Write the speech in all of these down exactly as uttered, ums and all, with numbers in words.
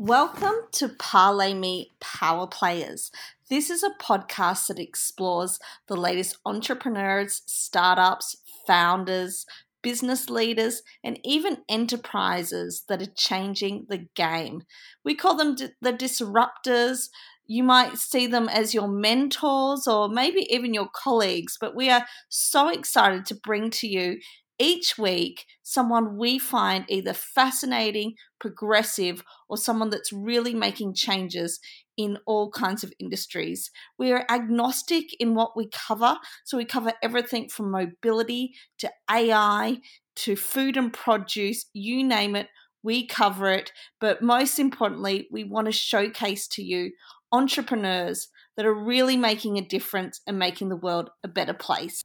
Welcome to Parlay Me Power Players. This is a podcast that explores the latest entrepreneurs, startups, founders, business leaders, and even enterprises that are changing the game. We call them the disruptors. You might see them as your mentors or maybe even your colleagues, but we are so excited to bring to you each week, someone we find either fascinating, progressive, or someone that's really making changes in all kinds of industries. We are agnostic in what we cover, so we cover everything from mobility to A I to food and produce, you name it, we cover it. But most importantly, we want to showcase to you entrepreneurs that are really making a difference and making the world a better place.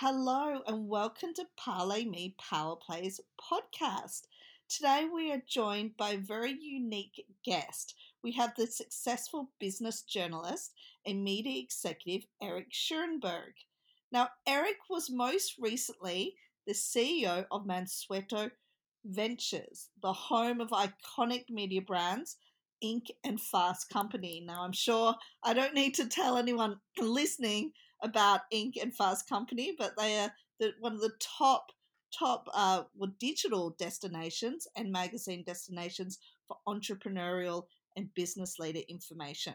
Hello and welcome to Parlay Me Power Players podcast. Today we are joined by a very unique guest. We have the successful business journalist and media executive Eric Schurenberg. Now, Eric was most recently the C E O of Mansueto Ventures, the home of iconic media brands Incorporated and Fast Company. Now, I'm sure I don't need to tell anyone listening about Incorporated and Fast Company, but they are the, one of the top, top uh, digital destinations and magazine destinations for entrepreneurial and business leader information.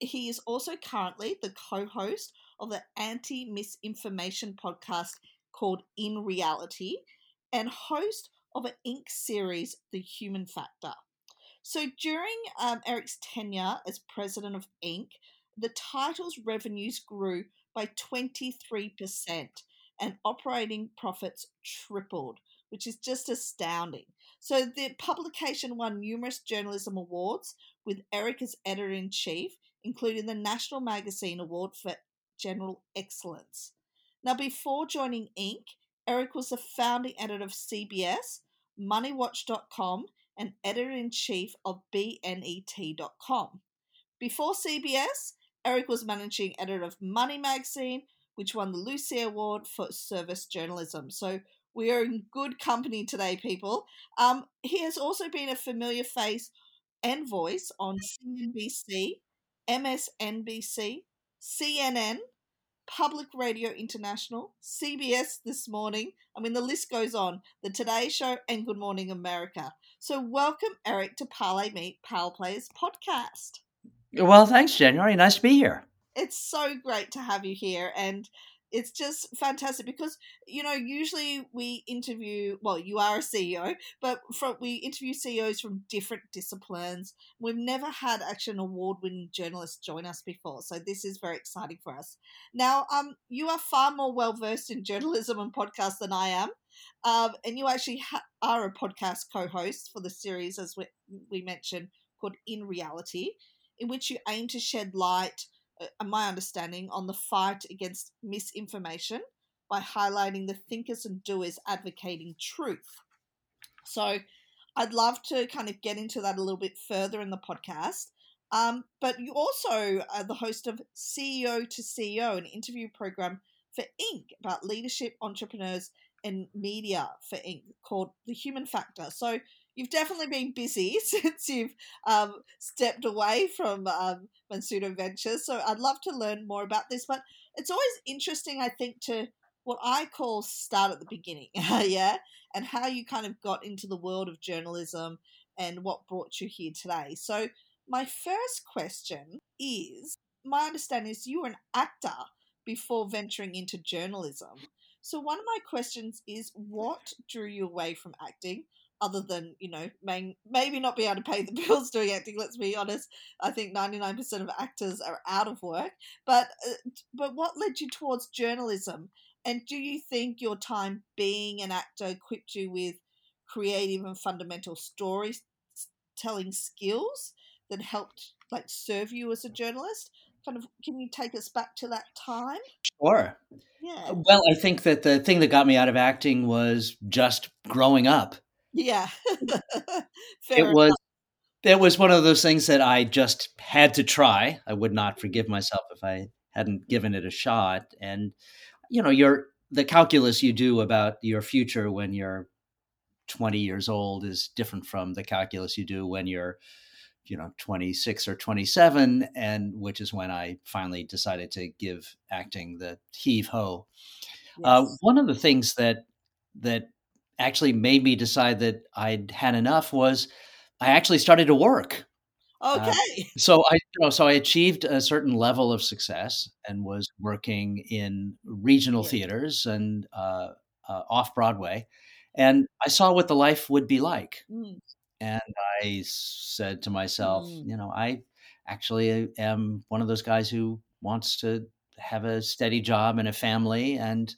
He is also currently the co-host of the anti-misinformation podcast called In Reality and host of an Inc series, The Human Factor. So during um, Eric's tenure as president of Inc, the title's revenues grew by twenty-three percent and operating profits tripled, which is just astounding. So the publication won numerous journalism awards with Eric as editor-in-chief, including the National Magazine Award for General Excellence. Now, before joining Inc, Eric was the founding editor of C B S, MoneyWatch dot com, and editor-in-chief of B N E T dot com. Before C B S, Eric was managing editor of Money Magazine, which won the Luce Award for service journalism. So we are in good company today, people. Um, he has also been a familiar face and voice on C N B C, M S N B C, C N N, Public Radio International, C B S This Morning. I mean, the list goes on. The Today Show and Good Morning America. So welcome, Eric, to Parlay Me Power Players podcast. Well, thanks, January. Nice to be here. It's so great to have you here. And it's just fantastic because, you know, usually we interview, well, you are a C E O, but from, we interview C E Os from different disciplines. We've never had actually an award-winning journalist join us before. So this is very exciting for us. Now, um, you are far more well-versed in journalism and podcasts than I am. Um, and you actually ha- are a podcast co-host for the series, as we, we mentioned, called In Reality, in which you aim to shed light, uh, my understanding, on the fight against misinformation by highlighting the thinkers and doers advocating truth. So I'd love to kind of get into that a little bit further in the podcast. Um, but you also are the host of C E O to C E O, an interview program for Inc about leadership, entrepreneurs, and media for Inc called The Human Factor. So you've definitely been busy since you've um, stepped away from um, Mansueto Ventures. So I'd love to learn more about this. But it's always interesting, I think, to what I call start at the beginning, yeah, and how you kind of got into the world of journalism and what brought you here today. So my first question is, my understanding is you were an actor before venturing into journalism. So one of my questions is, what drew you away from acting? Other than, you know, may, maybe not be able to pay the bills doing acting, let's be honest. I think ninety-nine percent of actors are out of work. But but what led you towards journalism? And do you think your time being an actor equipped you with creative and fundamental storytelling skills that helped, like, serve you as a journalist? Kind of, can you take us back to that time? Sure. Yeah. Well, I think that the thing that got me out of acting was just growing up. Yeah. It was, it was one of those things that I just had to try. I would not forgive myself if I hadn't given it a shot. And, you know, your the calculus you do about your future when you're twenty years old is different from the calculus you do when you're you know, twenty-six or twenty-seven, and which is when I finally decided to give acting the heave ho. Yes. Uh, one of the things that that actually made me decide that I'd had enough was I actually started to work. Okay. Uh, so I, you know, so I achieved a certain level of success and was working in regional yeah. theaters and uh, uh, off Broadway, and I saw what the life would be like. Mm. And I said to myself, mm. you know, I actually am one of those guys who wants to have a steady job and a family. And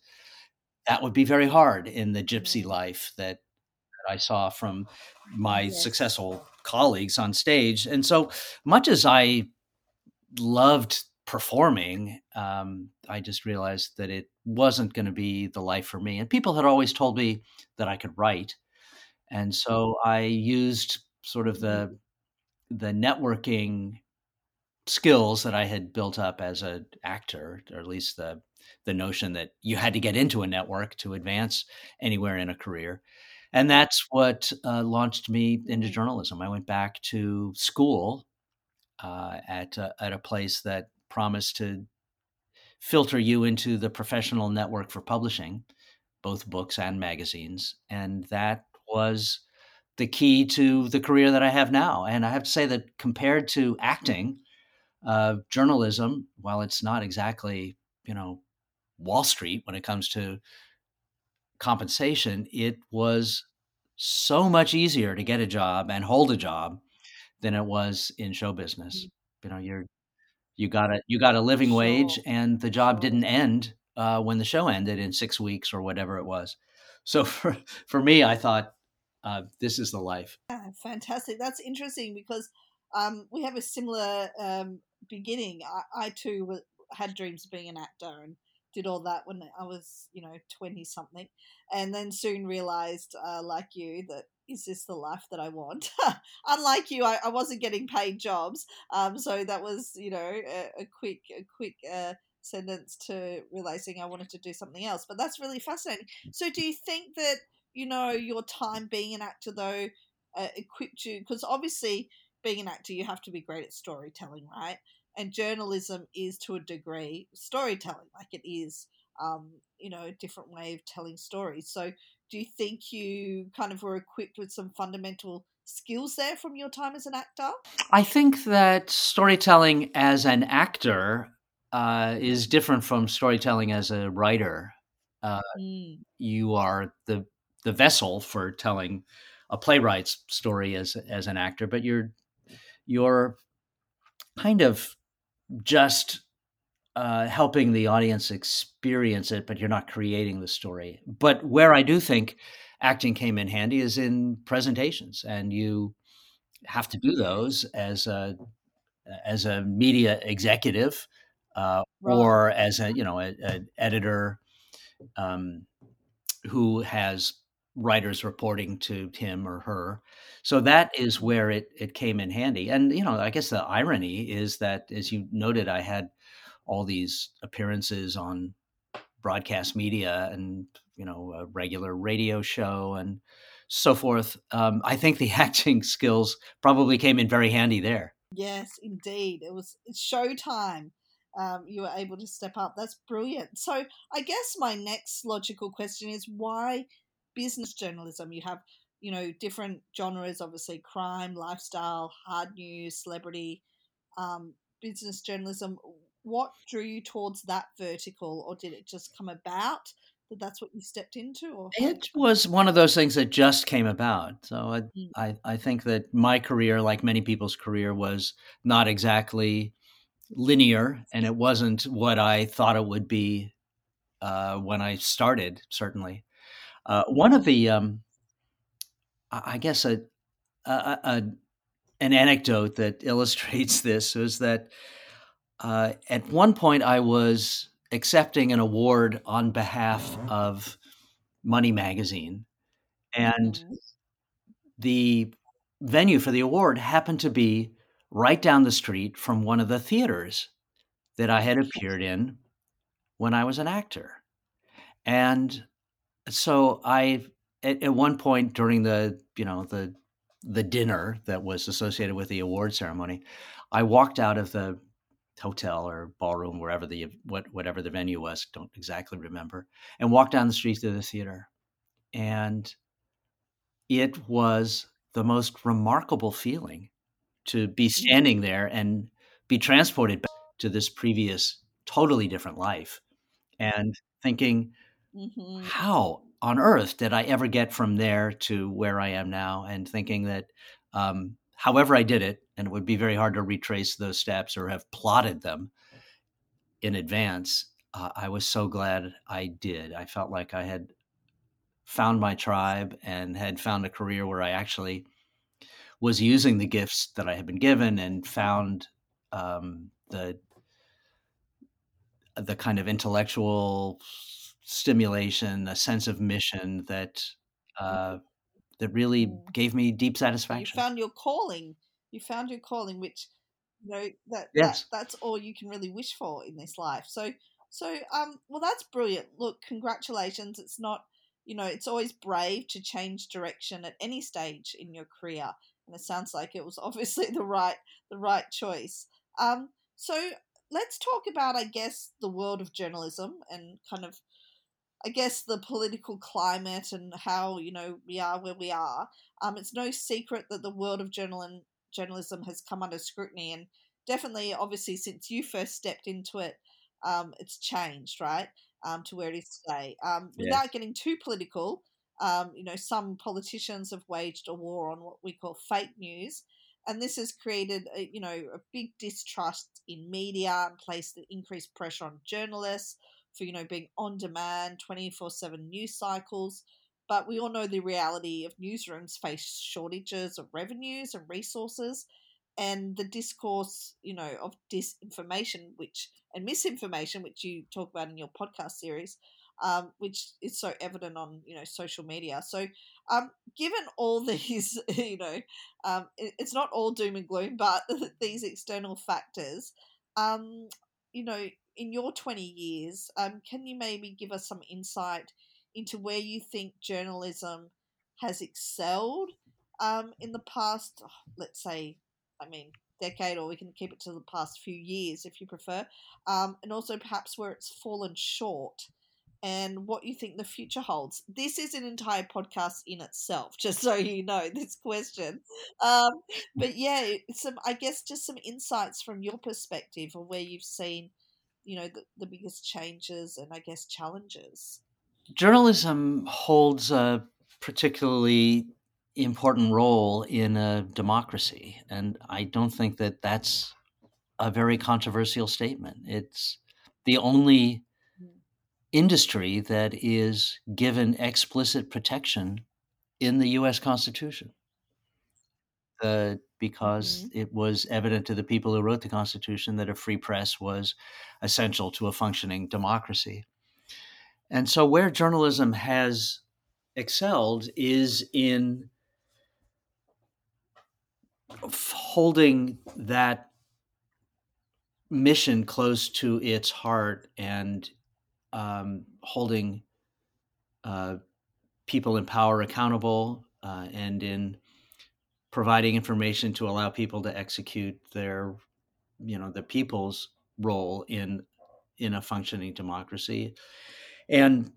that would be very hard in the gypsy life that, that I saw from my yes. successful colleagues on stage. And so much as I loved performing, um, I just realized that it wasn't going to be the life for me. And people had always told me that I could write. And so I used sort of the the networking skills that I had built up as an actor, or at least the the notion that you had to get into a network to advance anywhere in a career. And that's what uh, launched me into journalism. I went back to school uh, at a, at a place that promised to filter you into the professional network for publishing, both books and magazines, and that was the key to the career that I have now. And I have to say that compared to acting, uh, journalism, while it's not exactly, you know, Wall Street when it comes to compensation, it was so much easier to get a job and hold a job than it was in show business. You know, you're, you got a, you got a living sure. wage, and the job didn't end uh, when the show ended in six weeks or whatever it was. So for, for me, I thought, Uh, this is the life. Yeah, fantastic. That's interesting because um, we have a similar um, beginning. I, I too w- had dreams of being an actor and did all that when I was, you know, twenty something, and then soon realized, uh, like you, that is this the life that I want? Unlike you, I, I wasn't getting paid jobs. Um, so that was, you know, a, a quick, a quick uh, sentence to realizing I wanted to do something else. But that's really fascinating. So do you think that, you know, your time being an actor, though, uh, equipped you? Because obviously being an actor, you have to be great at storytelling, right? And journalism is, to a degree, storytelling. Like it is, um, you know, a different way of telling stories. So do you think you kind of were equipped with some fundamental skills there from your time as an actor? I think that storytelling as an actor uh, is different from storytelling as a writer. Uh, mm. You are the the vessel for telling a playwright's story as as an actor, but you're you're kind of just uh, helping the audience experience it, but you're not creating the story. But where I do think acting came in handy is in presentations, and you have to do those as a as a media executive uh, right. or as a you know an editor um, who has writers reporting to him or her. So that is where it, it came in handy. And, you know, I guess the irony is that, as you noted, I had all these appearances on broadcast media and, you know, a regular radio show and so forth. Um, I think the acting skills probably came in very handy there. Yes, indeed. It was showtime. Um, you were able to step up. That's brilliant. So I guess my next logical question is why business journalism? You have, you know, different genres, obviously crime, lifestyle, hard news, celebrity, um, business journalism. What drew you towards that vertical, or did it just come about that that's what you stepped into? Or it was one of those things that just came about. So I, mm. I, I think that my career, like many people's career, was not exactly linear, and it wasn't what I thought it would be uh, when I started, certainly. Uh, one of the, um, I guess, a, a, a an anecdote that illustrates this is that uh, at one point I was accepting an award on behalf of Money Magazine, and the venue for the award happened to be right down the street from one of the theaters that I had appeared in when I was an actor. And so I, at, at one point during the, you know, the the dinner that was associated with the award ceremony, I walked out of the hotel or ballroom, wherever the what whatever the venue was, don't exactly remember, and walked down the street to the theater. And it was the most remarkable feeling to be standing there and be transported back to this previous, totally different life, and thinking, mm-hmm. how on earth did I ever get from there to where I am now? And thinking that um, however I did it, and it would be very hard to retrace those steps or have plotted them in advance, uh, I was so glad I did. I felt like I had found my tribe and had found a career where I actually was using the gifts that I had been given and found um, the the kind of intellectual stimulation, a sense of mission that uh, that really gave me deep satisfaction. You found your calling. You found your calling, which you know that, yes. that that's all you can really wish for in this life. So so um well, that's brilliant. Look, congratulations. It's not you know it's always brave to change direction at any stage in your career, and it sounds like it was obviously the right the right choice. Um, so let's talk about, I guess, the world of journalism and kind of, I guess, the political climate and how, you know, we are where we are. Um, it's no secret that the world of journalism journalism has come under scrutiny, and definitely, obviously, since you first stepped into it, um, it's changed, right, um, to where it is today. Um, yeah. Without getting too political, um, you know, some politicians have waged a war on what we call fake news, and this has created, a, you know, a big distrust in media and placed the increased pressure on journalists for, you know, being on demand, twenty-four seven news cycles. But we all know the reality of newsrooms face shortages of revenues and resources, and the discourse, you know, of disinformation, which and misinformation, which you talk about in your podcast series, um, which is so evident on, you know, social media. So, um, given all these, you know, um, it, it's not all doom and gloom, but these external factors, um, you know, in your twenty years, um, can you maybe give us some insight into where you think journalism has excelled um, in the past, let's say, I mean, decade, or we can keep it to the past few years if you prefer, um, and also perhaps where it's fallen short and what you think the future holds. This is an entire podcast in itself, just so you know, this question. Um, but yeah, some I guess just some insights from your perspective of where you've seen, you know, the, the biggest changes and I guess challenges. Journalism holds a particularly important role in a democracy, and I don't think that that's a very controversial statement. It's the only industry that is given explicit protection in the U S Constitution, uh, because mm-hmm. it was evident to the people who wrote the Constitution that a free press was essential to a functioning democracy. And so where journalism has excelled is in holding that mission close to its heart and um, holding uh, people in power accountable uh, and in providing information to allow people to execute their, you know, the people's role in in a functioning democracy. And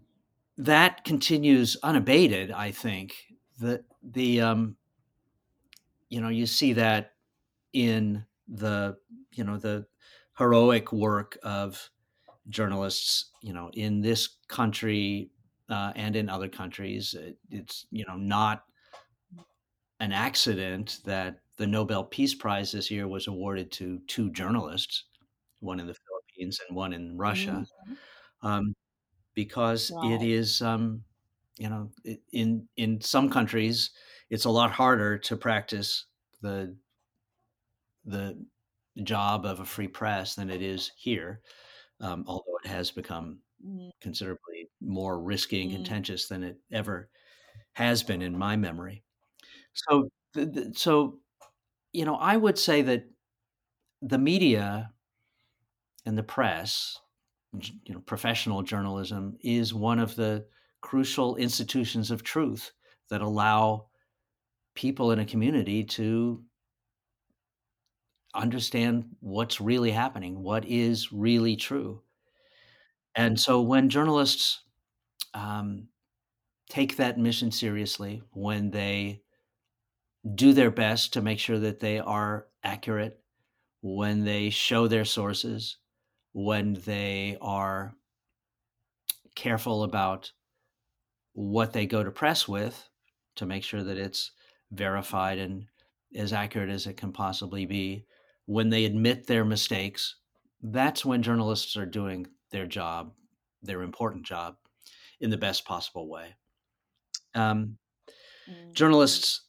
that continues unabated, I think. The, the um, you know, you see that in the, you know, the heroic work of journalists, you know, in this country uh, and in other countries. It, it's, you know, not an accident that the Nobel Peace Prize this year was awarded to two journalists, one in the Philippines and one in Russia. Mm-hmm. Um, Because wow. it is, um, you know, in in some countries, it's a lot harder to practice the the job of a free press than it is here, um, although it has become considerably more risky and contentious than it ever has been in my memory. So, so you know, I would say that the media and the press, you know, professional journalism is one of the crucial institutions of truth that allow people in a community to understand what's really happening, what is really true. And so when journalists um, take that mission seriously, when they do their best to make sure that they are accurate, when they show their sources, when they are careful about what they go to press with to make sure that it's verified and as accurate as it can possibly be, when they admit their mistakes, that's when journalists are doing their job, their important job, in the best possible way. Um, mm-hmm. Journalists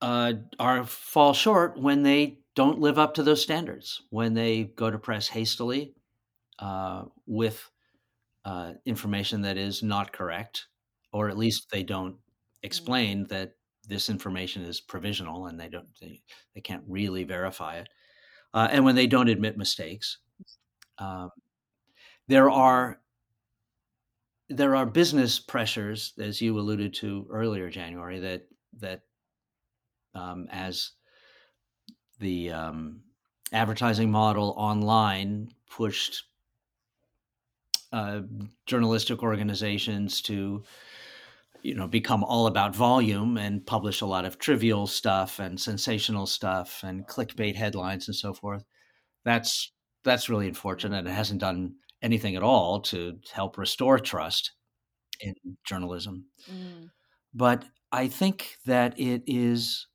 uh, are fall short when they don't live up to those standards, when they go to press hastily uh, with uh, information that is not correct, or at least they don't explain mm-hmm. that this information is provisional and they don't they, they can't really verify it. Uh, and when they don't admit mistakes, um, there are there are business pressures, as you alluded to earlier, January, that that um, as the um, advertising model online pushed uh, journalistic organizations to, you know, become all about volume and publish a lot of trivial stuff and sensational stuff and clickbait headlines and so forth. That's that's really unfortunate. It hasn't done anything at all to help restore trust in journalism. Mm. But I think that it is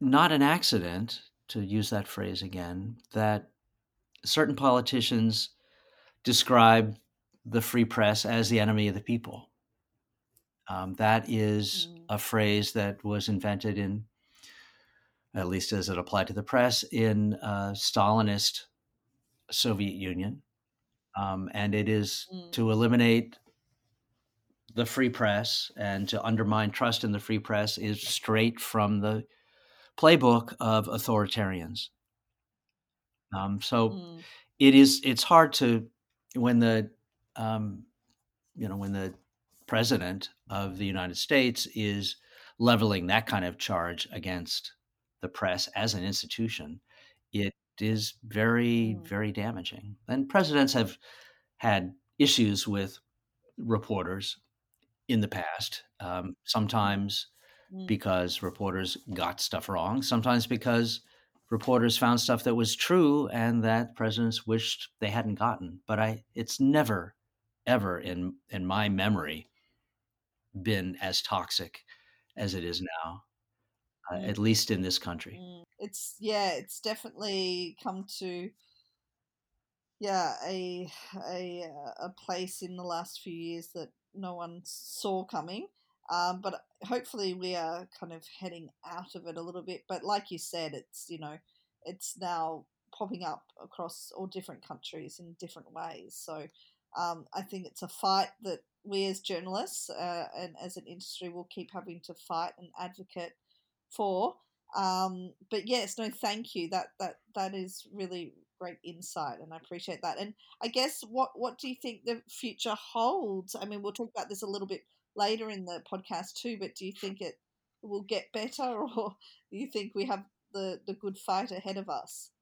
not an accident, to use that phrase again, that certain politicians describe the free press as the enemy of the people. Um, that is mm. a phrase that was invented in, at least as it applied to the press, in uh, Stalinist Soviet Union. Um, and it is mm. to eliminate the free press and to undermine trust in the free press is straight from the playbook of authoritarians. Um, so mm. it is, it's hard to, when the, Um, you know, when the president of the United States is leveling that kind of charge against the press as an institution, it is very, very damaging. And presidents have had issues with reporters in the past, um, sometimes because reporters got stuff wrong, sometimes because reporters found stuff that was true and that presidents wished they hadn't gotten. But I, it's never ever in in my memory been as toxic as it is now, uh, mm. at least in this country. It's yeah, it's definitely come to yeah a a a place in the last few years that no one saw coming. Um, but hopefully we are kind of heading out of it a little bit. But like you said, it's you know it's now popping up across all different countries in different ways. So. Um, I think it's a fight that we as journalists uh, and as an industry will keep having to fight and advocate for. Um, but yes, no, thank you. That that that is really great insight, and I appreciate that. And I guess what what do you think the future holds? I mean, we'll talk about this a little bit later in the podcast too. But do you think it will get better, or do you think we have the the good fight ahead of us?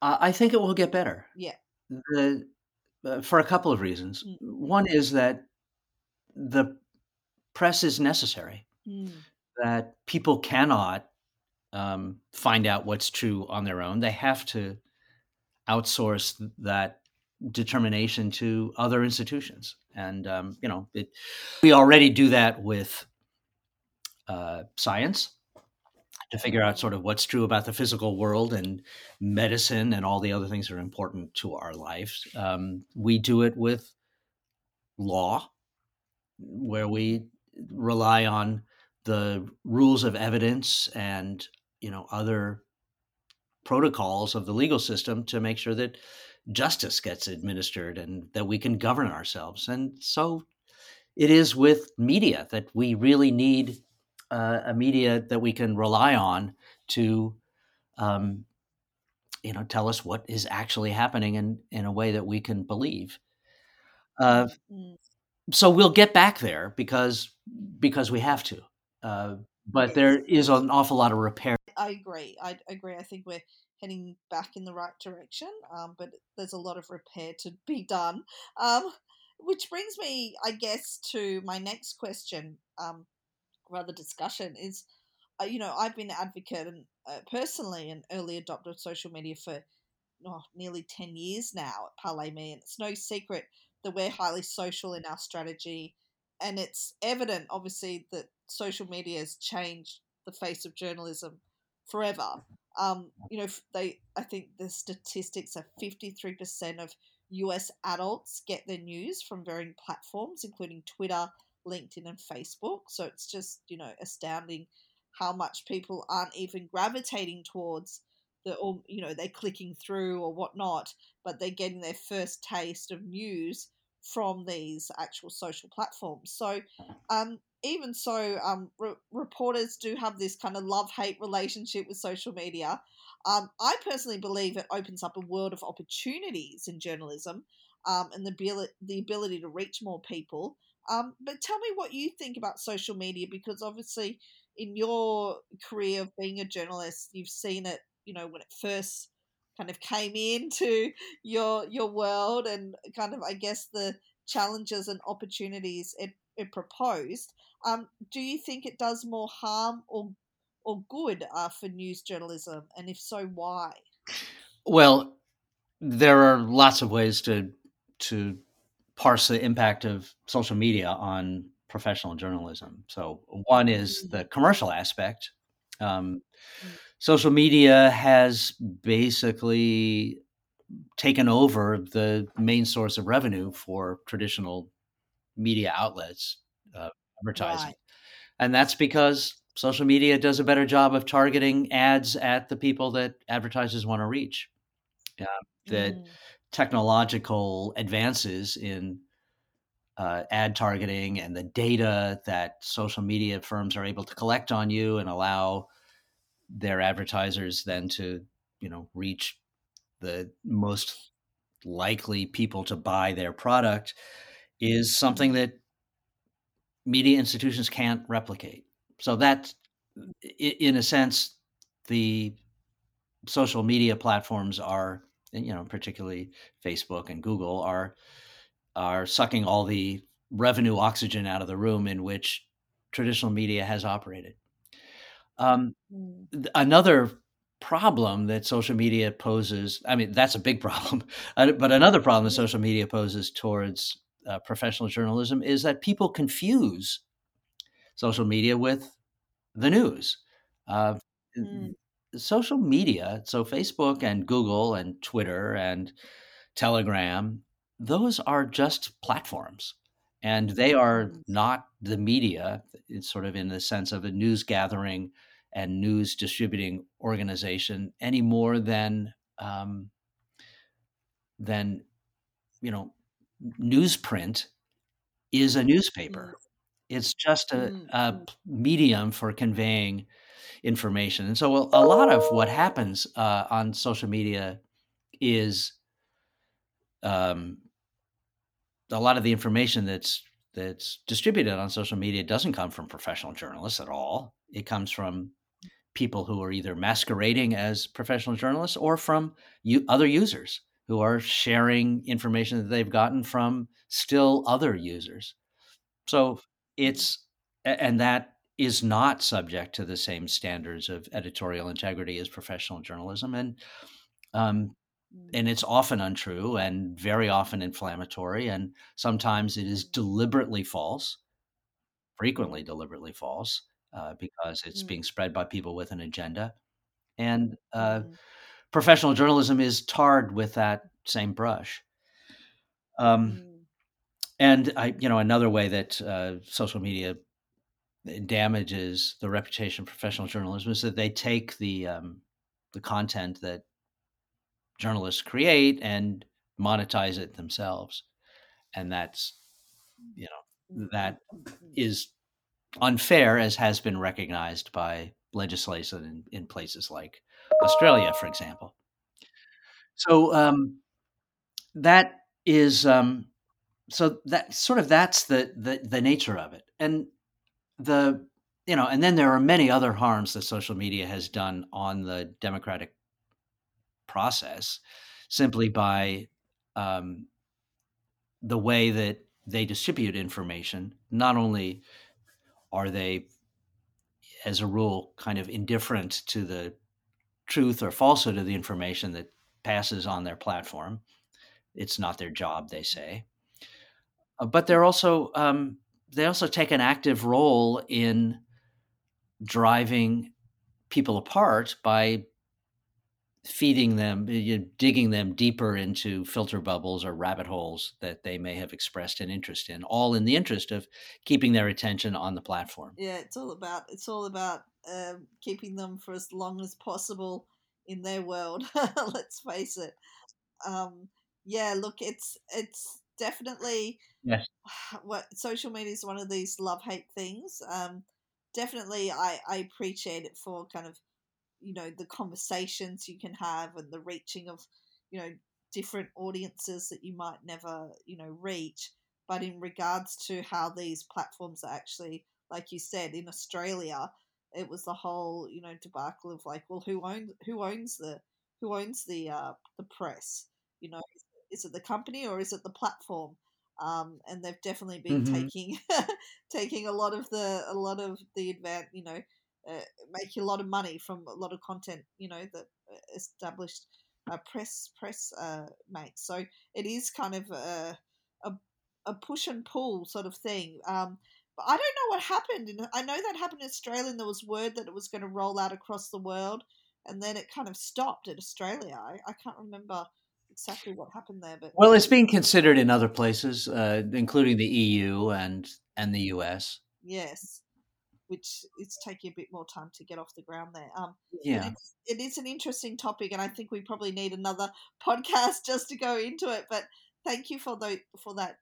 Uh, I think it will get better. Yeah. The- Uh, for a couple of reasons. Mm. One is that the press is necessary, mm. that people cannot um, find out what's true on their own. They have to outsource that determination to other institutions. And, um, you know, it, we already do that with uh, science to figure out sort of what's true about the physical world and medicine and all the other things that are important to our lives. Um, we do it with law, where we rely on the rules of evidence and, you know, other protocols of the legal system to make sure that justice gets administered and that we can govern ourselves. And so it is with media that we really need Uh, a media that we can rely on to, um, you know, tell us what is actually happening in, in a way that we can believe. Uh, so we'll get back there because because we have to. Uh, but yes. There is an awful lot of repair. I agree. I agree. I think we're heading back in the right direction, um, but there's a lot of repair to be done. Um, which brings me, I guess, to my next question, um, rather discussion is, uh, you know, I've been an advocate and uh, personally an early adopter of social media for oh, nearly ten years now at Parlay Me, and it's no secret that we're highly social in our strategy, and it's evident, obviously, that social media has changed the face of journalism forever. Um, you know, they I think the statistics are fifty-three percent of U S adults get their news from varying platforms, including Twitter, LinkedIn, and Facebook. So it's just, you know, astounding how much people aren't even gravitating towards the, or, you know, they're clicking through or whatnot, but they're getting their first taste of news from these actual social platforms. So, um, even so, um, re- reporters do have this kind of love-hate relationship with social media. Um, I personally believe it opens up a world of opportunities in journalism, um, and the abil- the ability to reach more people. Um, but tell me what you think about social media, because obviously in your career of being a journalist, you've seen it, you know, when it first kind of came into your your world and kind of, I guess, the challenges and opportunities it, it proposed. Um, do you think it does more harm or or good uh, for news journalism? And if so, why? Well, there are lots of ways to to parse the impact of social media on professional journalism. So one is the commercial aspect. Um, social media has basically taken over the main source of revenue for traditional media outlets, uh, advertising. Right. And that's because social media does a better job of targeting ads at the people that advertisers want to reach. Uh, that mm. technological advances in uh, ad targeting and the data that social media firms are able to collect on you and allow their advertisers then to, you know, reach the most likely people to buy their product is something that media institutions can't replicate. So that, in a sense, the social media platforms are, you know, particularly Facebook and Google are, are sucking all the revenue oxygen out of the room in which traditional media has operated. Um, another problem that social media poses, I mean, that's a big problem, but another problem that social media poses towards uh, professional journalism is that people confuse social media with the news. Uh, mm. Social media, so Facebook and Google and Twitter and Telegram, those are just platforms, and they are not the media. It's sort of in the sense of a news gathering and news distributing organization any more than, um, than, you know, newsprint is a newspaper. It's just a, a medium for conveying information. And so a lot of what happens uh, on social media is um, a lot of the information that's that's distributed on social media doesn't come from professional journalists at all. It comes from people who are either masquerading as professional journalists or from u- other users who are sharing information that they've gotten from still other users. So it's, and that is not subject to the same standards of editorial integrity as professional journalism. And, um, and it's often untrue and very often inflammatory. And sometimes it is deliberately false, frequently deliberately false, uh, because it's mm. being spread by people with an agenda. And uh, mm. professional journalism is tarred with that same brush. Um, mm. And I, you know, another way that uh, social media damages the reputation of professional journalism is that they take the um, the content that journalists create and monetize it themselves, and that's, you know, that is unfair, as has been recognized by legislation in, in places like Australia, for example. So um, that is. Um, So that sort of that's the, the the nature of it. And the you know, and then there are many other harms that social media has done on the democratic process simply by um, the way that they distribute information. Not only are they, as a rule, kind of indifferent to the truth or falsehood of the information that passes on their platform. It's not their job, they say. Uh, but they're also um, they also take an active role in driving people apart by feeding them, you know, digging them deeper into filter bubbles or rabbit holes that they may have expressed an interest in, all in the interest of keeping their attention on the platform. Yeah, it's all about it's all about uh, keeping them for as long as possible in their world. Let's face it. Um, yeah, look, it's it's definitely yes. What social media is one of these love-hate things. Um, definitely, I I appreciate it for kind of, you know, the conversations you can have and the reaching of, you know, different audiences that you might never, you know, reach. But in regards to how these platforms are actually, like you said, in Australia, it was the whole, you know, debacle of like, well, who owns who owns the who owns the uh, the press? You know, is it the company or is it the platform? Um, and they've definitely been mm-hmm. taking taking a lot of the a lot of the advan- you know. Uh, make you a lot of money from a lot of content, you know, that established uh, press press uh, makes. So it is kind of a, a a push and pull sort of thing. Um, but I don't know what happened. And I know that happened in Australia, and there was word that it was going to roll out across the world, and then it kind of stopped at Australia. I, I can't remember exactly what happened there. But well, it's being considered in other places, uh, including the E U and and the U S. Yes. Which it's taking a bit more time to get off the ground there. Um, yeah, it, it is an interesting topic, and I think we probably need another podcast just to go into it. But thank you for the for that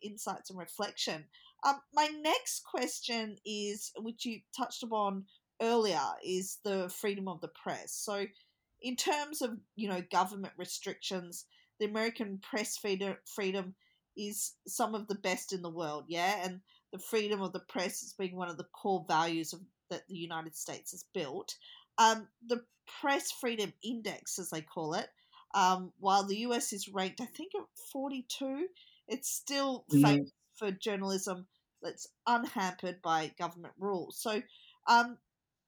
insights and reflection. Um, my next question is, which you touched upon earlier, is the freedom of the press. So, in terms of, you know, government restrictions, the American press freedom is some of the best in the world. Yeah, and the freedom of the press has been one of the core values of, that the United States has built. Um, the Press Freedom Index, as they call it, um, while the U S is ranked, I think, at forty-two, it's still mm-hmm. famous for journalism that's unhampered by government rules. So, um,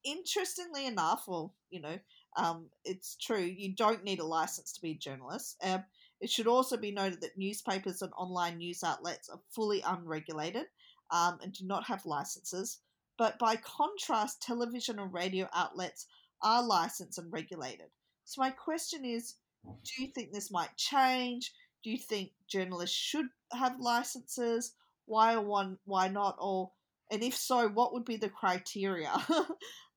interestingly enough, well, you know, um, it's true, you don't need a license to be a journalist. Um, it should also be noted that newspapers and online news outlets are fully unregulated. Um, and do not have licenses. But by contrast, television and radio outlets are licensed and regulated. So my question is, do you think this might change? Do you think journalists should have licenses? Why or one, why not? Or, and if so, what would be the criteria?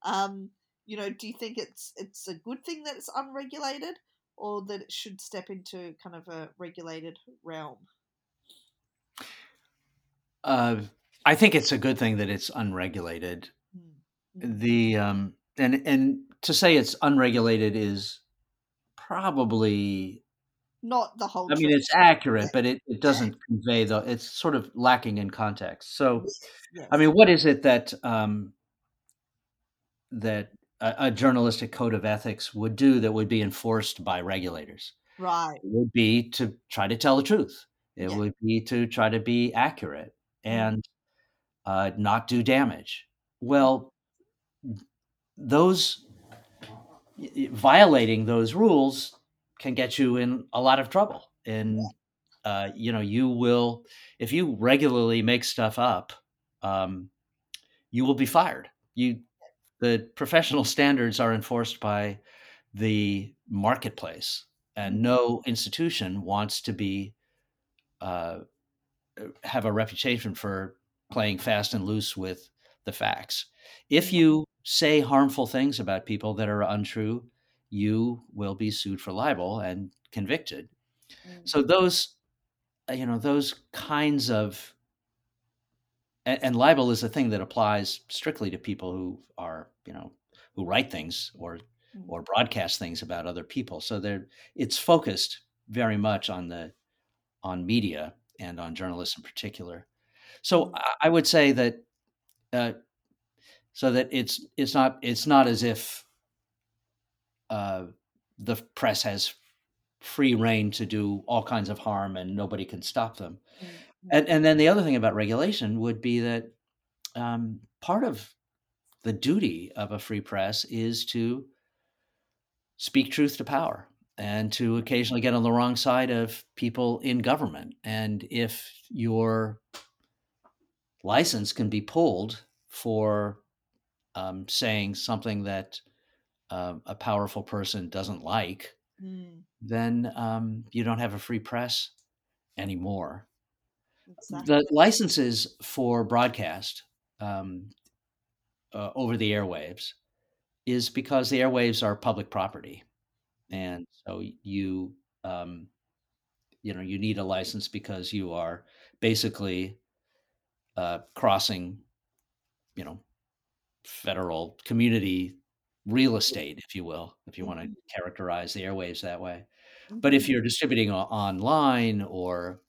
um, you know, do you think it's it's a good thing that it's unregulated, or that it should step into kind of a regulated realm? Uh, I think it's a good thing that it's unregulated. The um, and and to say it's unregulated is probably not the whole. I mean, it's accurate, but it, it doesn't convey the. It's sort of lacking in context. So, yes. I mean, what is it that um, that a, a journalistic code of ethics would do that would be enforced by regulators? Right, it would be to try to tell the truth. It yeah. would be to try to be accurate and uh, not do damage. Well, those violating those rules can get you in a lot of trouble. And, uh, you know, you will, if you regularly make stuff up, um, you will be fired. You, the professional standards are enforced by the marketplace, and no institution wants to be uh, have a reputation for playing fast and loose with the facts. If you say harmful things about people that are untrue, you will be sued for libel and convicted. Mm-hmm. So those, you know, those kinds of, and, and libel is a thing that applies strictly to people who are, you know, who write things or, mm-hmm. or broadcast things about other people. So they're, it's focused very much on the, on media and on journalists in particular. So I would say that uh, so that it's it's not it's not as if uh, the press has free rein to do all kinds of harm and nobody can stop them. Mm-hmm. And, and then the other thing about regulation would be that um, part of the duty of a free press is to speak truth to power and to occasionally get on the wrong side of people in government. And if your license can be pulled for um, saying something that uh, a powerful person doesn't like, mm. then um, you don't have a free press anymore. Exactly. The licenses for broadcast um, uh, over the airwaves is because the airwaves are public property. And so you, um, you know, you need a license because you are basically uh, crossing, you know, federal community real estate, if you will, if you want to characterize the airwaves that way. Okay. But if you're distributing online or,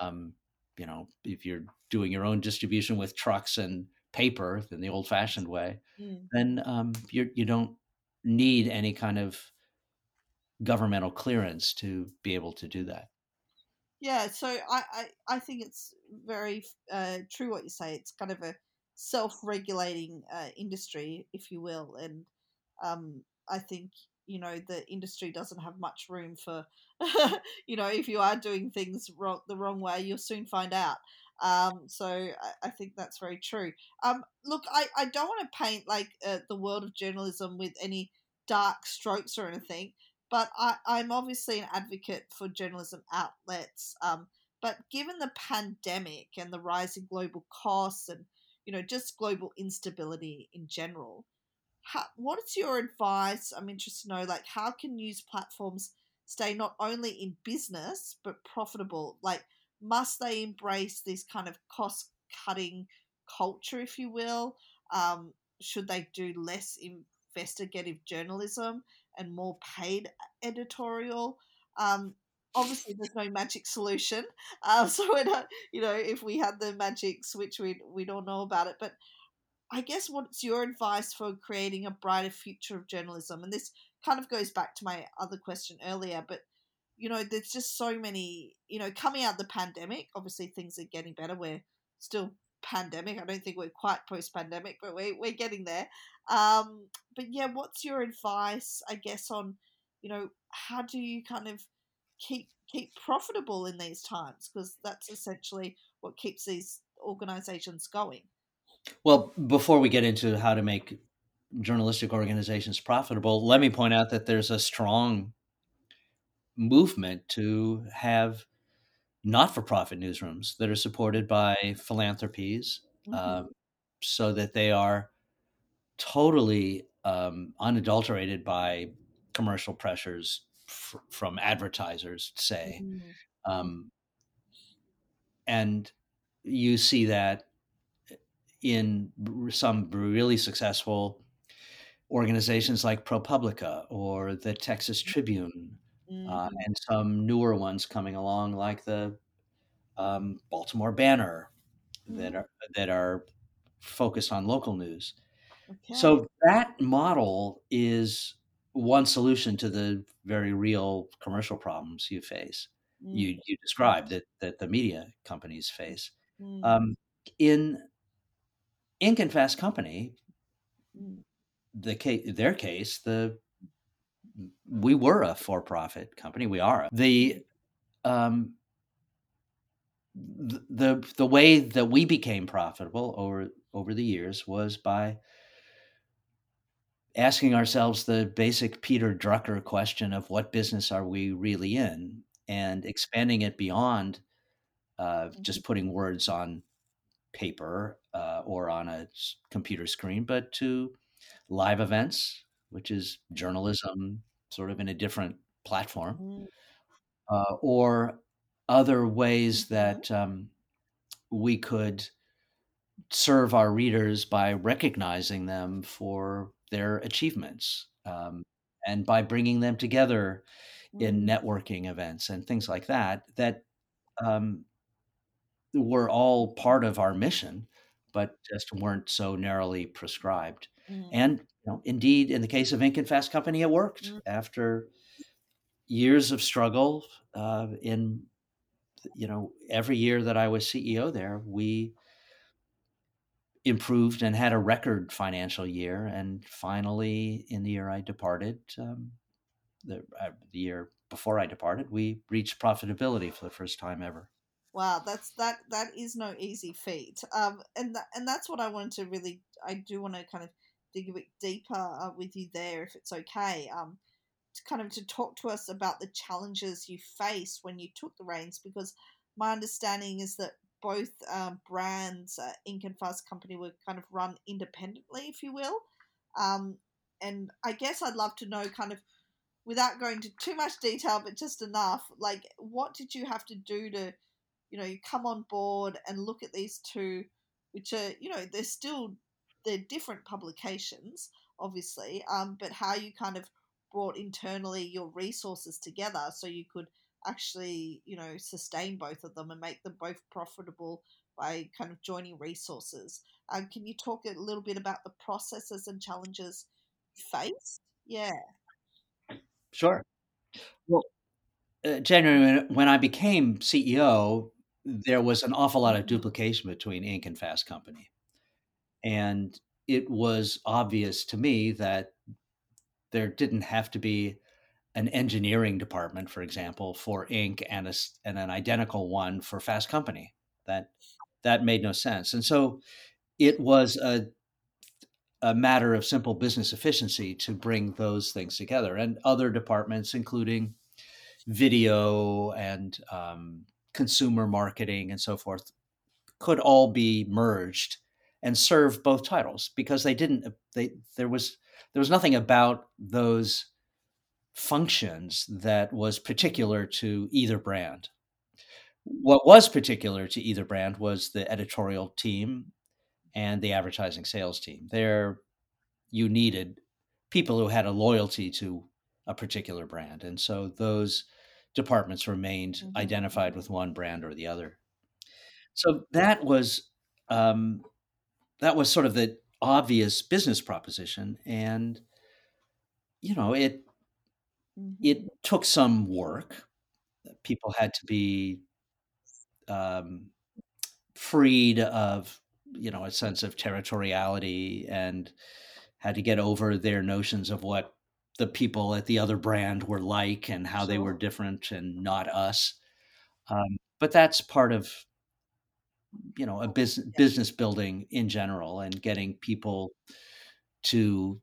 um, you know, if you're doing your own distribution with trucks and paper in the old fashioned way, mm. then um, you're, you don't need any kind of governmental clearance to be able to do that. Yeah. So I, I, I think it's very uh, true what you say. It's kind of a self-regulating uh, industry, if you will. And um, I think, you know, the industry doesn't have much room for, you know, if you are doing things wrong, the wrong way, you'll soon find out. Um, so I, I think that's very true. Um, look, I, I don't want to paint like uh, the world of journalism with any dark strokes or anything, but I, I'm obviously an advocate for journalism outlets. Um, but given the pandemic and the rising global costs and, you know, just global instability in general, How, what's your advice? I'm interested to know, like, how can news platforms stay not only in business but profitable? Like, must they embrace this kind of cost-cutting culture, if you will? Um, should they do less investigative journalism and more paid editorial? Um, obviously, there's no magic solution. Uh, so, we're not, you know, if we had the magic switch, we'd, we'd all know about it. But I guess what's your advice for creating a brighter future of journalism? And this kind of goes back to my other question earlier, but, you know, there's just so many, you know, coming out of the pandemic, obviously things are getting better. We're still pandemic. I don't think we're quite post-pandemic, but we're, we're getting there. Um, but, yeah, what's your advice, I guess, on, you know, how do you kind of keep keep profitable in these times? Because that's essentially what keeps these organisations going. Well, before we get into how to make journalistic organizations profitable, let me point out that there's a strong movement to have not-for-profit newsrooms that are supported by philanthropies, mm-hmm. um, so that they are totally um, unadulterated by commercial pressures f- from advertisers, say. Mm-hmm. Um, and you see that in some really successful organizations like ProPublica or the Texas Tribune, mm-hmm. uh, and some newer ones coming along like the um, Baltimore Banner, mm-hmm. that are that are focused on local news. Okay. So that model is one solution to the very real commercial problems you face. Mm-hmm. You you described that that the media companies face. Mm-hmm. Um, in Incorporated and Fast Company, the case, their case, the we were a for-profit company. We are the um, the the way that we became profitable over over the years was by asking ourselves the basic Peter Drucker question of what business are we really in, and expanding it beyond uh, just putting words on paper uh, or on a computer screen, but to live events, which is journalism sort of in a different platform, uh, or other ways that um, we could serve our readers by recognizing them for their achievements, um, and by bringing them together in networking events and things like that, that um, were all part of our mission, but just weren't so narrowly prescribed. Mm. And you know, indeed, in the case of Incorporated and Fast Company, it worked. Mm. After years of struggle, uh, in you know, every year that I was C E O there, we improved and had a record financial year. And finally, in the year I departed, um, the, uh, the year before I departed, we reached profitability for the first time ever. Wow, that's that that is no easy feat. Um, and th- and that's what I wanted to really, I do want to kind of dig a bit deeper uh, with you there, if it's okay. Um, to kind of to talk to us about the challenges you faced when you took the reins, because my understanding is that both um, brands, uh, Incorporated and Fast Company, were kind of run independently, if you will. Um, and I guess I'd love to know kind of, without going into too much detail, but just enough, like what did you have to do to, you know, you come on board and look at these two, which are, you know, they're still, they're different publications, obviously, um, but how you kind of brought internally your resources together so you could actually, you know, sustain both of them and make them both profitable by kind of joining resources. Um, can you talk a little bit about the processes and challenges you faced? Yeah. Sure. Well, uh, January, when I became C E O, there was an awful lot of duplication between Incorporated and Fast Company. And it was obvious to me that there didn't have to be an engineering department, for example, for Incorporated and, a, and an identical one for Fast Company. That that made no sense. And so it was a a matter of simple business efficiency to bring those things together, and other departments, including video and um, consumer marketing and so forth, could all be merged and serve both titles because they didn't, they, there was, there was nothing about those functions that was particular to either brand. What was particular to either brand was the editorial team and the advertising sales team. There you needed people who had a loyalty to a particular brand. And so those departments remained mm-hmm. identified with one brand or the other. So that was um, that was sort of the obvious business proposition. And, you know, it mm-hmm. it took some work. People had to be um, freed of, you know, a sense of territoriality, and had to get over their notions of what the people at the other brand were like and how they were different and not us. Um, but that's part of, you know, a business, business building in general, and getting people to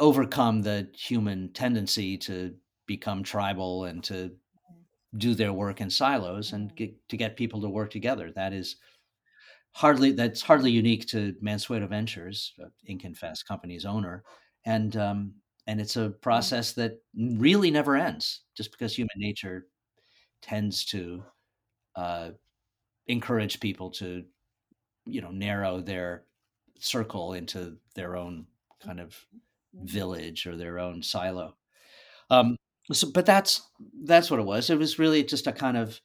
overcome the human tendency to become tribal and to do their work in silos, and get, to get people to work together. That is Hardly that's hardly unique to Mansueto Ventures, Incorporated and Fast Company's owner, and um, and it's a process that really never ends, just because human nature tends to uh, encourage people to, you know, narrow their circle into their own kind of village or their own silo. Um, so, but that's that's what it was. It was really just a kind of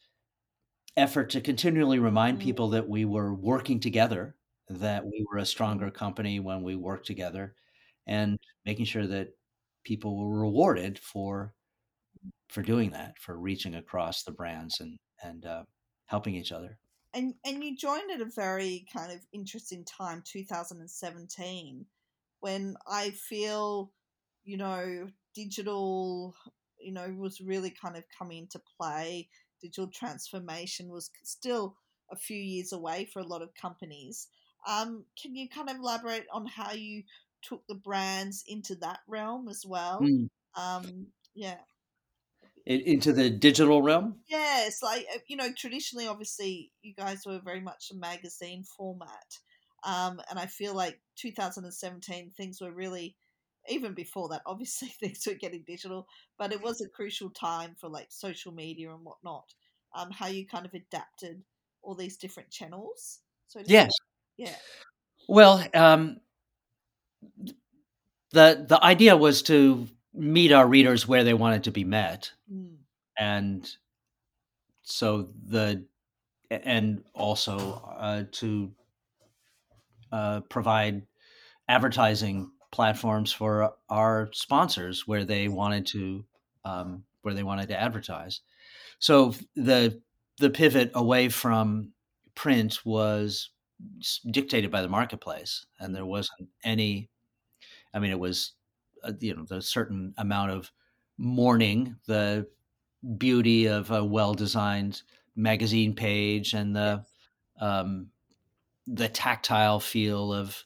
effort to continually remind mm-hmm. people that we were working together, that we were a stronger company when we worked together, and making sure that people were rewarded for for doing that, for reaching across the brands and and uh, helping each other. And and you joined at a very kind of interesting time, two thousand seventeen, when I feel, you know, digital, you know, was really kind of coming into play. Digital transformation was still a few years away for a lot of companies. Um, can you kind of elaborate on how you took the brands into that realm as well? Mm. Um, yeah. Into the digital realm? Yes. Like, you know, traditionally, obviously, you guys were very much a magazine format. Um, and I feel like two thousand seventeen, things were really, even before that, obviously things were getting digital, but it was a crucial time for like social media and whatnot, um, how you kind of adapted all these different channels. So yes. You, yeah. Well, um, the, the idea was to meet our readers where they wanted to be met. Mm. And so the, and also uh, to uh, provide advertising platforms for our sponsors where they wanted to um, where they wanted to advertise. So the the pivot away from print was dictated by the marketplace, and there wasn't any. I mean, it was uh, you know the certain amount of mourning the beauty of a well-designed magazine page and the um, the tactile feel of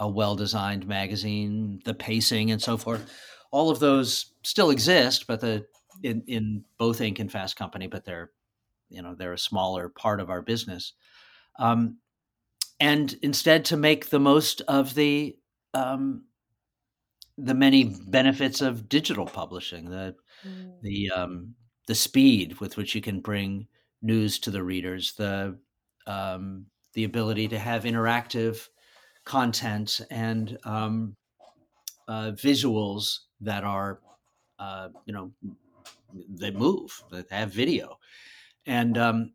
a well-designed magazine, the pacing and so forth. All of those still exist, but the in, in both Inc and Fast Company, but they're you know they're a smaller part of our business. Um, and instead, to make the most of the um, the many benefits of digital publishing, the mm. the um, the speed with which you can bring news to the readers, the um, the ability to have interactive content and um, uh, visuals that are, uh, you know, they move, that have video, and um,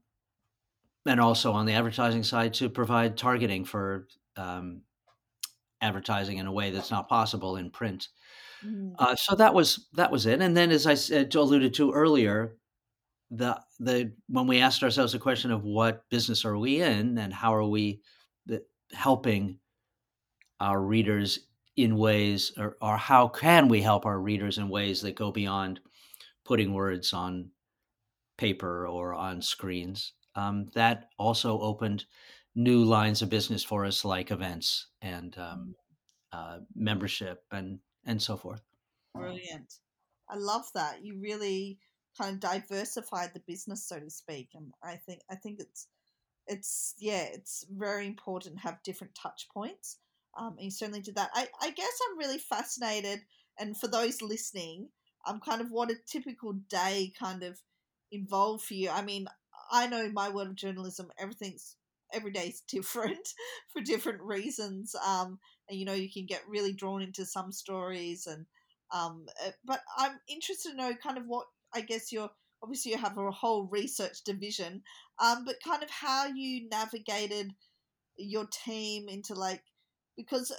and also on the advertising side to provide targeting for um, advertising in a way that's not possible in print. Mm. Uh, so that was that was it. And then, as I said, alluded to earlier, the the when we asked ourselves the question of what business are we in and how are we the, helping our readers in ways, or, or how can we help our readers in ways that go beyond putting words on paper or on screens. Um, that also opened new lines of business for us, like events and um, uh, membership and, and so forth. Brilliant. I love that. You really kind of diversified the business, so to speak. And I think, I think it's, it's, yeah, it's very important to have different touch points. Um, and you certainly did that. I, I guess I'm really fascinated, and for those listening, um, kind of what a typical day kind of involved for you. I mean, I know my world of journalism, everything's every day's different for different reasons. Um, and you know, you can get really drawn into some stories, and um, but I'm interested to know kind of what I guess your obviously you have a whole research division, um, but kind of how you navigated your team into like. Because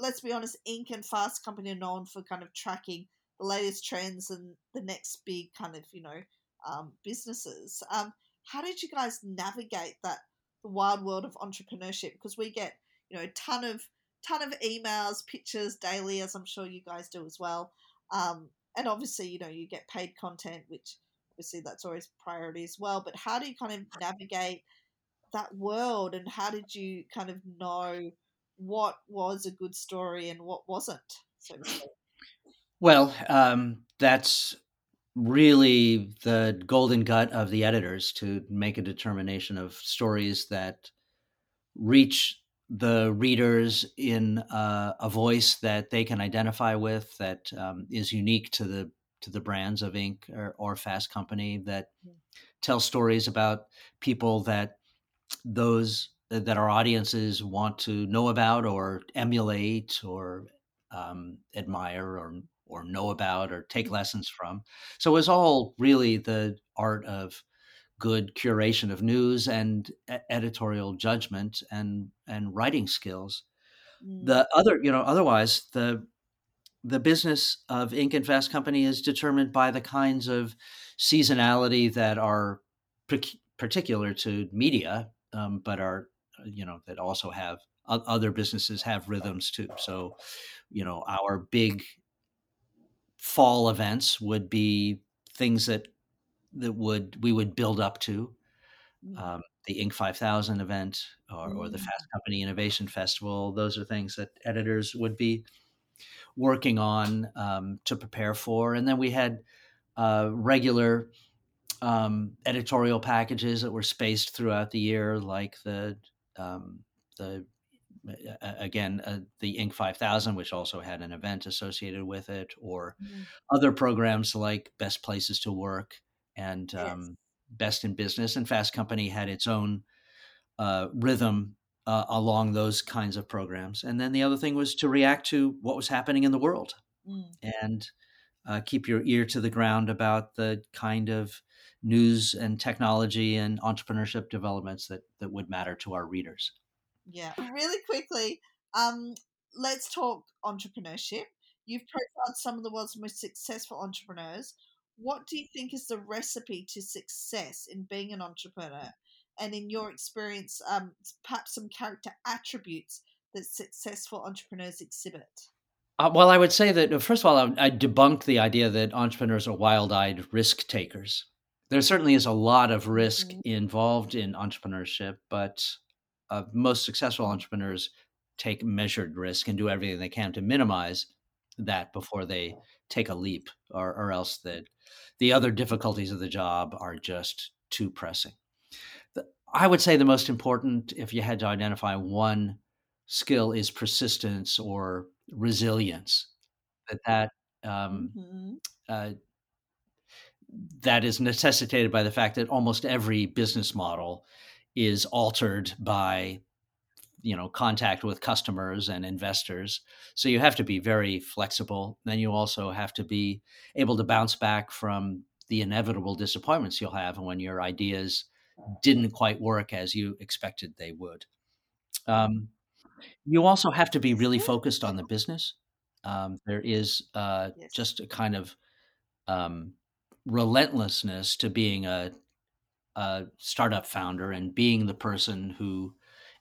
let's be honest, Inc and Fast Company are known for kind of tracking the latest trends and the next big kind of, you know, um, businesses. Um, how did you guys navigate that, the wild world of entrepreneurship? Because we get, you know, a ton of, ton of emails, pictures daily, as I'm sure you guys do as well. Um, and obviously, you know, you get paid content, which obviously that's always priority as well. But how do you kind of navigate that world, and how did you kind of know what was a good story and what wasn't? So well, um, that's really the golden gut of the editors to make a determination of stories that reach the readers in uh, a voice that they can identify with, that um, is unique to the to the brands of Inc or, or Fast Company, that yeah. tell stories about people that those that our audiences want to know about or emulate or um, admire or or know about or take lessons from. So it was all really the art of good curation of news and editorial judgment and and writing skills. Mm. The other, you know, otherwise the the business of Inc and Fast Company is determined by the kinds of seasonality that are particular to media, um, but are you know, that also have other businesses have rhythms too. So, you know, our big fall events would be things that, that would, we would build up to, um, the Inc five thousand event or, or the Fast Company Innovation Festival. Those are things that editors would be working on, um, to prepare for. And then we had, uh, regular, um, editorial packages that were spaced throughout the year, like the, um, the, uh, again, uh, the Inc five thousand, which also had an event associated with it, or mm-hmm. other programs like Best Places to Work and um, yes. Best in Business. And Fast Company had its own uh, rhythm uh, along those kinds of programs. And then the other thing was to react to what was happening in the world mm. and uh, keep your ear to the ground about the kind of news and technology and entrepreneurship developments that that would matter to our readers. Yeah. Really quickly, um, let's talk entrepreneurship. You've profiled some of the world's most successful entrepreneurs. What do you think is the recipe to success in being an entrepreneur? And in your experience, um, perhaps some character attributes that successful entrepreneurs exhibit? Uh, well, I would say that, first of all, I, I debunk the idea that entrepreneurs are wild-eyed risk takers. There certainly is a lot of risk mm-hmm. involved in entrepreneurship, but uh, most successful entrepreneurs take measured risk and do everything they can to minimize that before they take a leap, or, or else that the other difficulties of the job are just too pressing. The, I would say the most important, if you had to identify one skill, is persistence or resilience. That that um, mm-hmm. uh, that is necessitated by the fact that almost every business model is altered by, you know, contact with customers and investors. So you have to be very flexible. Then you also have to be able to bounce back from the inevitable disappointments you'll have when your ideas didn't quite work as you expected they would. Um, you also have to be really focused on the business. Um, there is uh, yes. just a kind of um, relentlessness to being a, a startup founder and being the person who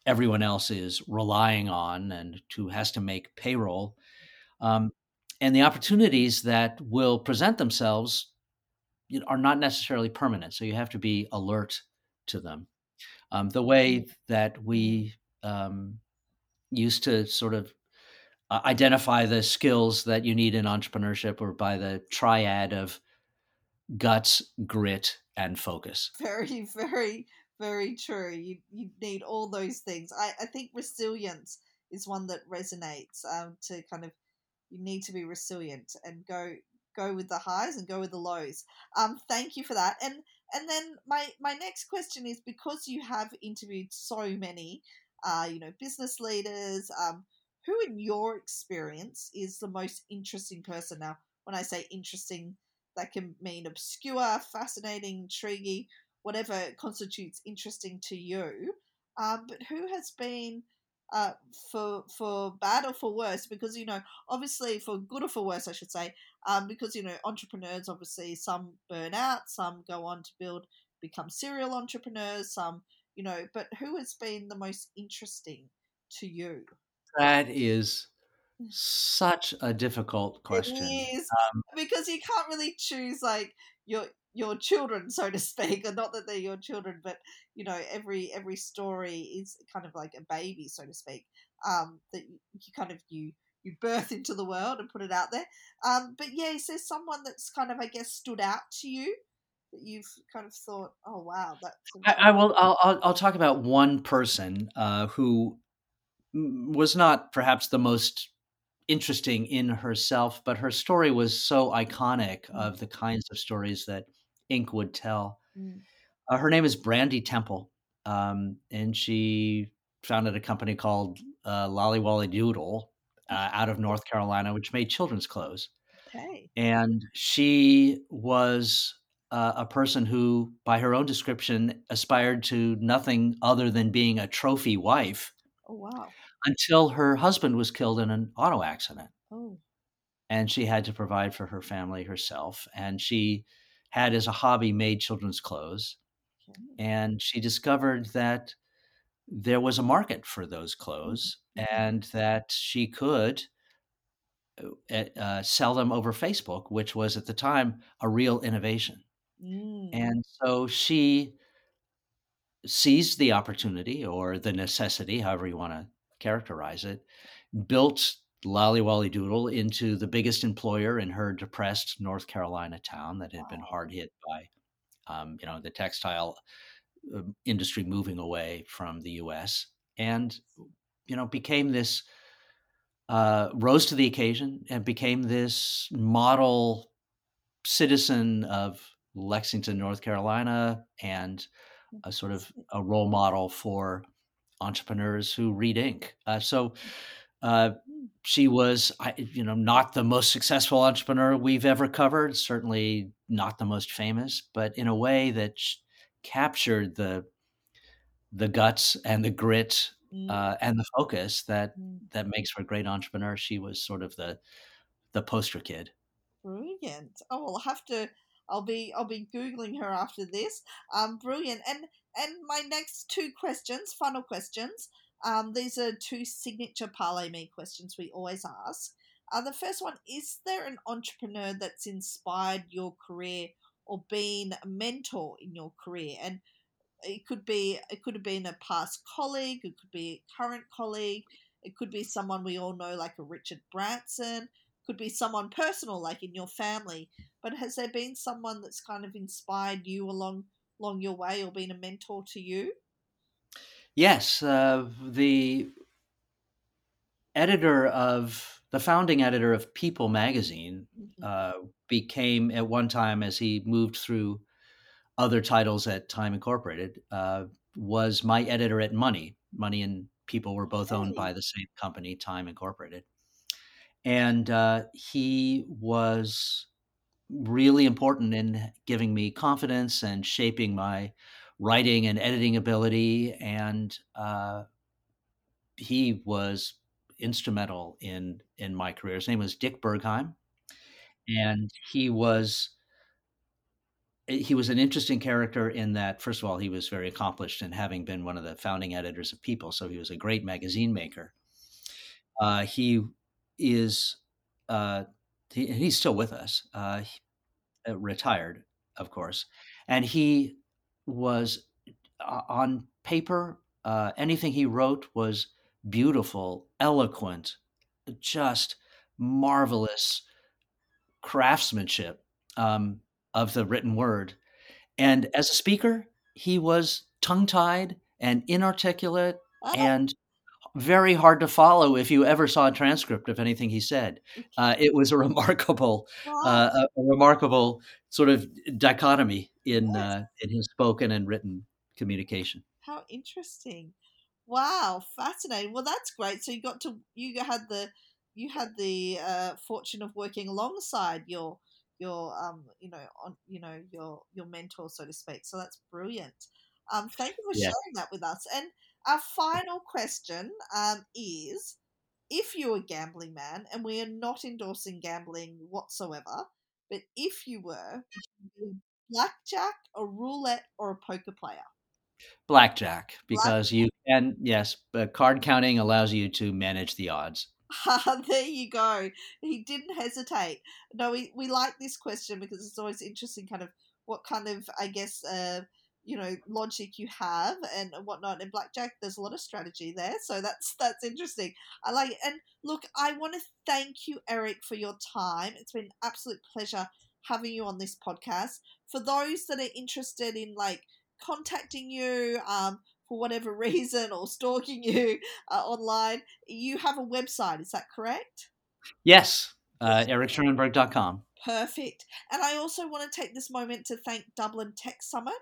everyone else is relying on and who has to make payroll. Um, and the opportunities that will present themselves are not necessarily permanent. So you have to be alert to them. Um, the way that we um, used to sort of uh, identify the skills that you need in entrepreneurship were by the triad of guts, grit, and focus. Very, very Very true. You you need all those things. I, I think resilience is one that resonates. Um, to kind of, you need to be resilient and go go with the highs and go with the lows. Um, thank you for that. And and then my my next question is, because you have interviewed so many, uh, you know, business leaders. Um, who in your experience is the most interesting person? Now, when I say interesting, that can mean obscure, fascinating, intriguing, whatever constitutes interesting to you, um, but who has been, uh, for for bad or for worse, because, you know, obviously for good or for worse, I should say, um, because, you know, entrepreneurs, obviously some burn out, some go on to build, become serial entrepreneurs, some, you know, but who has been the most interesting to you? That is such a difficult question. It is, um, because you can't really choose, like, your... your children, so to speak, and not that they're your children, but, you know, every every story is kind of like a baby, so to speak, um, that you kind of, you, you birth into the world and put it out there. Um, but yeah, is there someone that's kind of, I guess, stood out to you that you've kind of thought, oh, wow. That's I, I will, I'll, I'll talk about one person uh, who was not perhaps the most interesting in herself, but her story was so iconic of the kinds of stories that Inc would tell. Mm. Uh, her name is Brandi Temple, um, and she founded a company called uh, Lolly Wolly Doodle uh, out of North Carolina, which made children's clothes. Okay. And she was uh, a person who, by her own description, aspired to nothing other than being a trophy wife. Oh, wow. Until her husband was killed in an auto accident. Oh. And she had to provide for her family herself. And she had as a hobby made children's clothes. Okay. And she discovered that there was a market for those clothes mm-hmm. and that she could uh, sell them over Facebook, which was at the time a real innovation. Mm. And so she seized the opportunity or the necessity, however you want to characterize it, built Lolly Wolly Doodle into the biggest employer in her depressed North Carolina town that had wow. been hard hit by, um, you know, the textile industry moving away from the U S and, you know, became this, uh, rose to the occasion and became this model citizen of Lexington, North Carolina, and a sort of a role model for entrepreneurs who read Inc. Uh, so uh, she was, I, you know, not the most successful entrepreneur we've ever covered, certainly not the most famous, but in a way that captured the the guts and the grit uh, and the focus that that makes her a great entrepreneur. She was sort of the the poster kid. Brilliant. Oh, I'll have to. I'll be I'll be Googling her after this. Um, brilliant. And and my next two questions, final questions. Um, these are two signature Parlay Me questions we always ask. Uh, the first one, is there an entrepreneur that's inspired your career or been a mentor in your career? And it could be, it could have been a past colleague, it could be a current colleague, it could be someone we all know like a Richard Branson, could be someone personal like in your family. But has there been someone that's kind of inspired you along along your way or been a mentor to you? Yes, uh, the editor of the founding editor of People Magazine uh, became at one time, as he moved through other titles at Time Incorporated, uh, was my editor at Money. Money and People were both owned by the same company, Time Incorporated. And uh, he was really important in giving me confidence and shaping my writing and editing ability. And uh, he was instrumental in, in my career. His name was Dick Bergheim. And he was, he was an interesting character in that, first of all, he was very accomplished in having been one of the founding editors of People. So he was a great magazine maker. Uh, he is, uh, he, he's still with us, uh, he, uh, retired, of course. And he was uh, on paper, uh, anything he wrote was beautiful, eloquent, just marvelous craftsmanship um, of the written word. And as a speaker, he was tongue-tied and inarticulate oh. and very hard to follow if you ever saw a transcript of anything he said. Uh, it was a remarkable, uh, a remarkable sort of dichotomy in uh, in his spoken and written communication. How interesting. Wow, fascinating. Well, that's great. So you got to you had the you had the uh, fortune of working alongside your your um you know on you know your your mentor, so to speak. So that's brilliant. Um, thank you for yeah. sharing that with us. And our final question um is, if you were a gambling man, and we are not endorsing gambling whatsoever, but if you were, would you be blackjack, a roulette, or a poker player? Blackjack, because blackjack. You can, yes, but card counting allows you to manage the odds. Ah, there you go. He didn't hesitate. No, we, we like this question because it's always interesting kind of what kind of, I guess, uh, you know, logic you have and whatnot. And blackjack, there's a lot of strategy there. So that's, that's interesting. I like it. And look, I want to thank you, Eric, for your time. It's been an absolute pleasure having you on this podcast. For those that are interested in like contacting you um, for whatever reason or stalking you uh, online, you have a website, is that correct? Yes, uh, Eric Shermanberg dot com. Perfect. And I also want to take this moment to thank Dublin Tech Summit,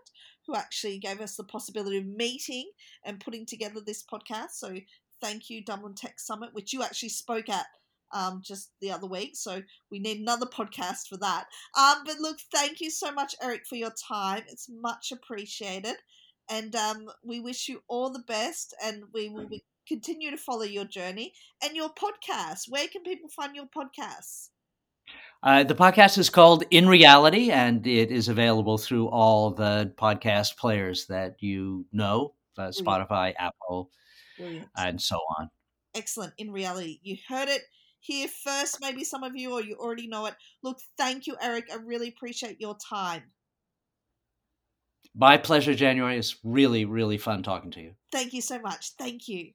who actually gave us the possibility of meeting and putting together this podcast. So thank you, Dublin Tech Summit, which you actually spoke at um, just the other week. So we need another podcast for that. Um, but look, thank you so much, Eric, for your time. It's much appreciated. And um, we wish you all the best, and we will be, continue to follow your journey and your podcast. Where can people find your podcasts? Uh, the podcast is called In Reality, and it is available through all the podcast players that you know, uh, Spotify, Apple, Brilliant. and so on. Excellent. In Reality. You heard it here first, maybe some of you, or you already know it. Look, thank you, Eric. I really appreciate your time. My pleasure, January. It's really, really fun talking to you. Thank you so much. Thank you.